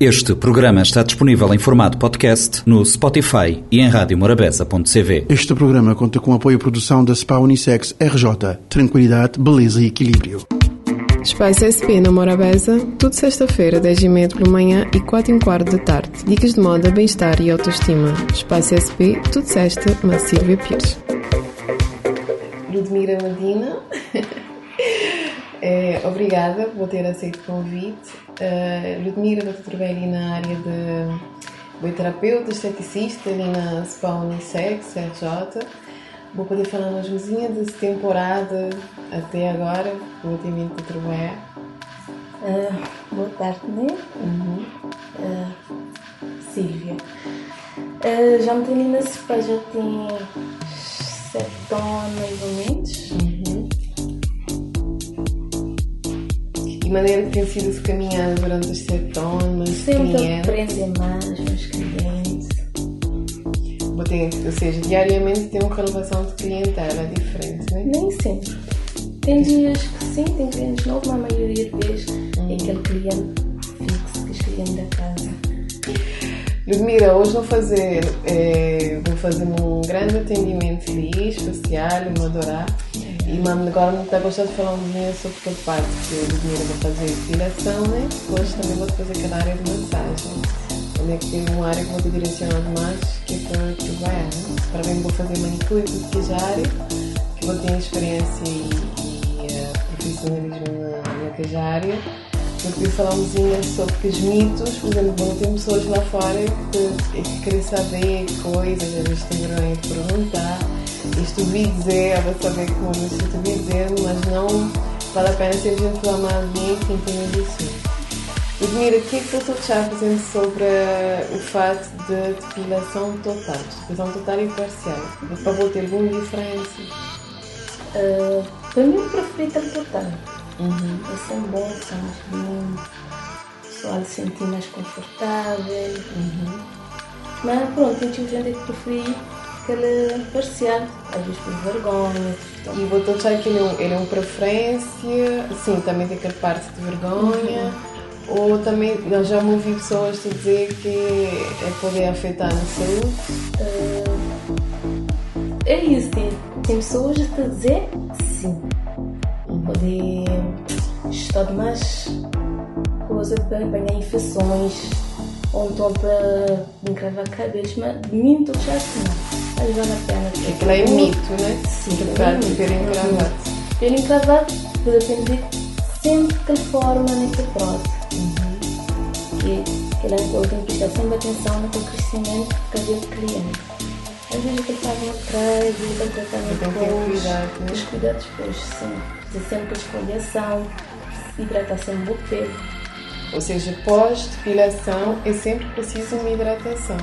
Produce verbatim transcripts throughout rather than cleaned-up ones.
Este programa está disponível em formato podcast no Spotify e em radio morabeza ponto c v. Este programa conta com apoio à produção da Spa Unissex R J. Tranquilidade, beleza e equilíbrio. Espaço S P na Morabeza, tudo sexta-feira, dez e trinta pela manhã e quatro e quinze da tarde. Dicas de moda, bem-estar e autoestima. Espaço S P, tudo sexta, na Sílvia Pires. Ludmila Medina, é, obrigada por ter aceito o convite. Uh, Ludmila, eu trabalho ali na área de bioterapeuta, esteticista, ali na Spa Unissex R J. Vou poder falar nas mesinhas dessa temporada até agora, vou ter medo de trabalhar. Uh, boa tarde, né? Uhum. Uh, Sílvia. Uh, já me tenho na S P A, já tenho sete anos mais ou menos. Uhum. E maneira que tem sido esse caminhada durante os sete anos? Sempre aprender mais, mais clientes. Ou seja, diariamente tem uma renovação de clientela diferente, não é? Nem sempre. Tem dias que sim, tem clientes novos, mas a maioria de vezes hum. é aquele cliente fixo, que é cliente da casa. Ludmila, hoje vou fazer, é, vou fazer um grande atendimento ali, especial, eu vou adorar. E agora me está gostando de falar um pouquinho sobre aquela parte que a Ludmila vai fazer depilação, né? Depois também vou fazer aquela área de massagem. Onde é que tem uma área que vou te direcionar mais, que é para trabalhar, né? Para mim vou fazer manicure, maquiagem, que vou ter experiência e, e uh, profissionalismo na maquiagem. Eu queria falar um pouquinho sobre os mitos, por exemplo, bom, tem pessoas lá fora que, que querem saber coisas, às vezes têm vergonha de perguntar, isto ouvi dizer, vou saber como isto ouvi dizer, mas não vale a pena se a gente reclamar alguém que entende isso. Ludmila, o que é que eu estou a achar, por exemplo, sobre o fato de depilação total, depilação total e parcial? Para vou ter alguma diferença? Uh, para mim, eu prefiro ter total. Uhum. É sempre bom, somos bem, o pessoal se sentir mais confortável. Uhum. Mas pronto, eu tive gente que preferi aquele parcial, às vezes por vergonha. E vou te achar que ele é uma preferência, sim, também tem aquela parte de vergonha. Uhum. Ou também, eu já me ouvi pessoas te dizer que é poder afetar a saúde? Uh, é isso, tem, tem pessoas a te dizer sim. Poder estar demais coisa para apanhar infecções, ou então para encravar cabelos, mas de mim estou já assim, mas vale a pena. Aquilo é, é mito, né? Sim, de é mito. Pelo encravado. Pelo encravado, por aprender sempre de que forma nessa próxima. Que eu tenho que prestar sempre atenção no crescimento do cabelo do cliente. Às vezes que estavam atrás, eu tratamento depois, os cuidados depois, sim. Fazer sempre esfoliação, hidratar sempre o pelo. Ou seja, pós-depilação é sempre preciso uma hidratação.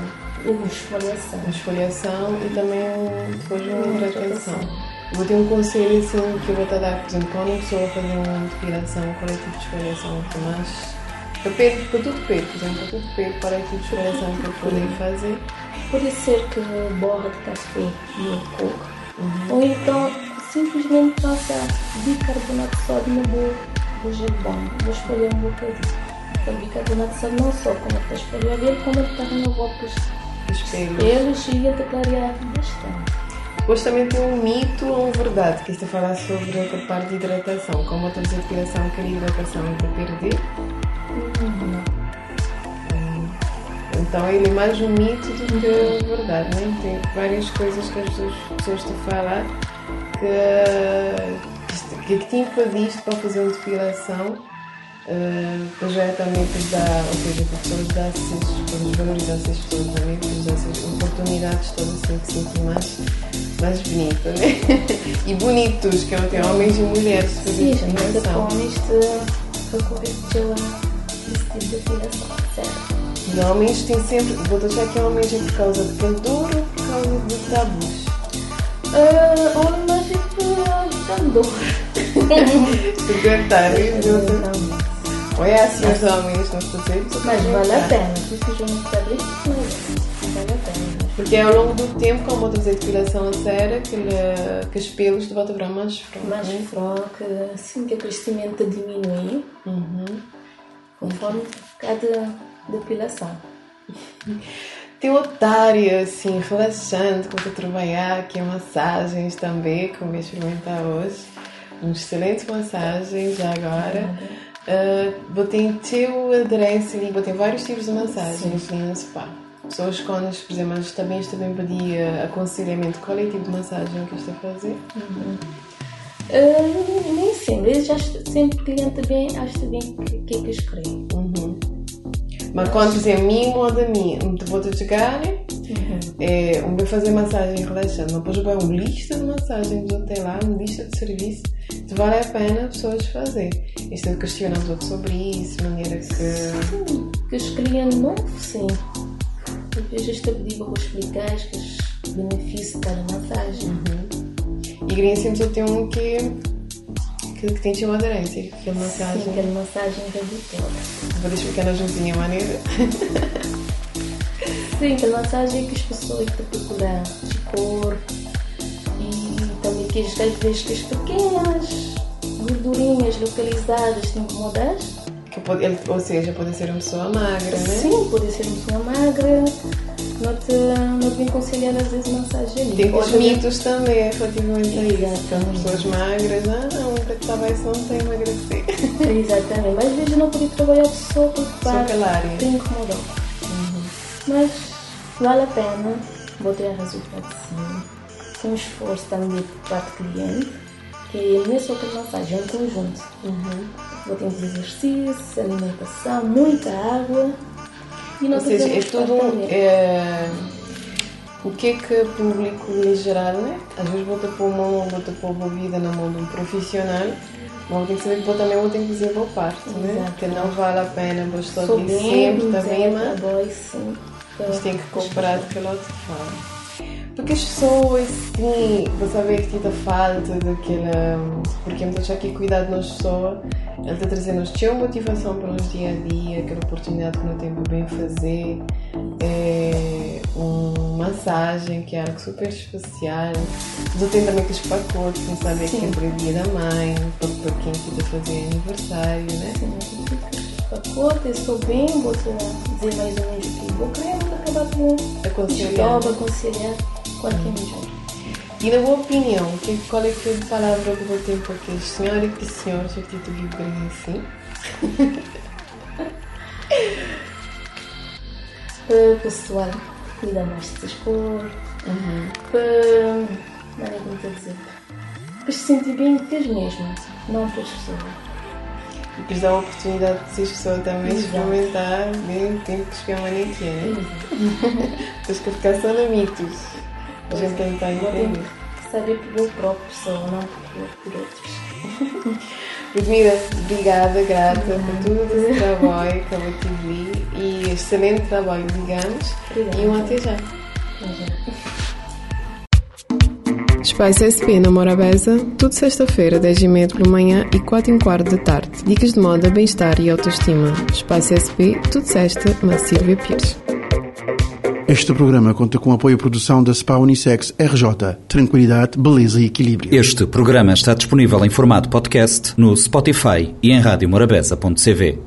Uma esfoliação. Uma esfoliação e também depois uma hidratação. Vou ter um conselho assim que eu vou te dar, por exemplo, quando uma pessoa fazer uma depilação, qual é o tipo de esfoliação que mais... Para tudo pelo, por exemplo, para tudo pelo, para a esfoliação que eu poder fazer. Pode ser que borra de café e um coco. Uhum. Ou então, simplesmente passar bicarbonato de sódio no meu jabão. Vou escolher um bocadinho. Então, bicarbonato de sódio não só como está esfoliado ele, como ele está renovado os pelos e até clarear bastante. Hoje também tem um mito ou uma verdade que está a falar sobre a parte de hidratação. Como eu estou a dizer que a hidratação é para perder. Uhum. Uhum. Então ele é mais um mito do que verdade, né? Tem várias coisas que as pessoas estão a falar que, que, que te impede isto para fazer uma depilação, uh, já também te dá, ou seja, para pessoas dá-se, valorizar essas pessoas também, para dar essas oportunidades todas assim que se sentem mais, mais bonita, né? E bonitos, que tem homens e mulheres que fazem depilação. Sim, mas depois esse tipo de depilação, certo? E homens têm sempre, vou deixar que homens é por causa de candor ou por causa de tabus? Uh, homens é por candor. Secretários, não é assim os homens, não estou sempre. Mas vale a pena, porque os homens sabem que vale a pena. Porque ao longo do tempo, como eu estou a dizer, depilação a sério, que os pelos te vão ficar mais fracos. Mais fracos, assim que o crescimento diminui. Uhum. conforme cada depilação. Tem otário, assim, relaxante, quando eu trabalhar aqui massagens também, como eu experimentar hoje. Uma excelente massagem, já agora. Uh, botei teu aderência ali, botei vários tipos de massagens ali no spa. Pessoas quando, por exemplo, nós também também pedia aconselhamento, qual é o tipo de massagem que eu estou a fazer? Uhum. Uh, nem sempre, eu já sempre cliente bem, acho bem o que, que é que eu escrevo. Uhum. Mas quando dizer mim ou da mim, não te vou te chegar, né? Uhum. É, um vai fazer massagem relaxante, depois vai uma lista de massagens do hotel lá, uma lista de serviço, que vale a pena as pessoas fazer. Isto é questionar um pouco sobre isso, maneira que. Sim, que os clientes não, sim. Eu já estou a pedir para explicar os benefícios de cada massagem. Uhum. E queria sempre só ter um que, que, que tem uma aderência, que é uma massagem. Sim, que é uma massagem redutora. Vou explicar na juntinha a maneira. Sim, que é uma massagem que as pessoas estão procurar de cor e também que as características pequenas, gordurinhas localizadas, tem que mudar. Pode, ele, ou seja, pode ser uma pessoa magra, né? Sim, pode ser uma pessoa magra. Não te aconselhando às vezes massagem. Tem os mitos também, relativamente a isso. São pessoas magras, ah não, para que trabalhe só não tem emagrecer. Exatamente, mas às vezes não podia trabalhar só por parte, tem que mudar. Uhum. Mas vale a pena, vou ter resultado sim. Tem um esforço também por parte do cliente. Que não é só para massagem, é um conjunto. Uhum. Vou ter exercícios, alimentação, muita água. E não, ou seja, é tudo um, é... O que é que o público em geral, né? Às vezes bota para o mão, bota para a bebida na mão de um profissional, mas tem que saber que bota na mão, tem que desenvolver parte, né? Porque não vale a pena, mas estou aqui sempre também, mas mas tem que comprar aquilo que fala. Porque as pessoas, sim, vou saber que te falta daquela... Porque eu estou aqui a cuidar de nós pessoas, ele está trazendo-nos a motivação para o nosso dia a dia, aquela oportunidade que não tem para bem fazer, é uma massagem que é algo super especial. Eu tenho também aqueles pacotes, não saber que é para o dia da mãe, para quem quer fazer aniversário, né? Sim. Pacote, eu estou bem, vou dizer mais ou menos o que vou querer, vou acabar com aconselhar, vou aconselhar qualquer melhor. E na boa opinião, que, qual é que é a palavra que eu vou ter para aqueles senhora e que senhores que tu viu para mim assim? Para pessoal cuidar mais de seus corpos, para... Não é como estou a dizer. Para se sentir bem de ti mesmo, não para as pessoas. E depois dá a oportunidade de vocês pessoas também experimentar, bem, tem que chegar uma manequim, né? Tens que ficar só na mitos. A gente tem que estar entendendo. Saber por eu próprio pessoa, não por, por outros. Ludmila, obrigada, grata por tudo esse trabalho que eu te vi. E excelente trabalho, digamos. Obrigada. E um até já. Espaço S P na Morabeza, tudo sexta-feira, dez e trinta pela manhã e quatro e quinze da tarde. Dicas de moda, bem-estar e autoestima. Espaço S P, tudo sexta, na Sílvia Pires. Este programa conta com apoio à produção da Spa Unissex R J. Tranquilidade, beleza e equilíbrio. Este programa está disponível em formato podcast no Spotify e em radio morabeza ponto c v.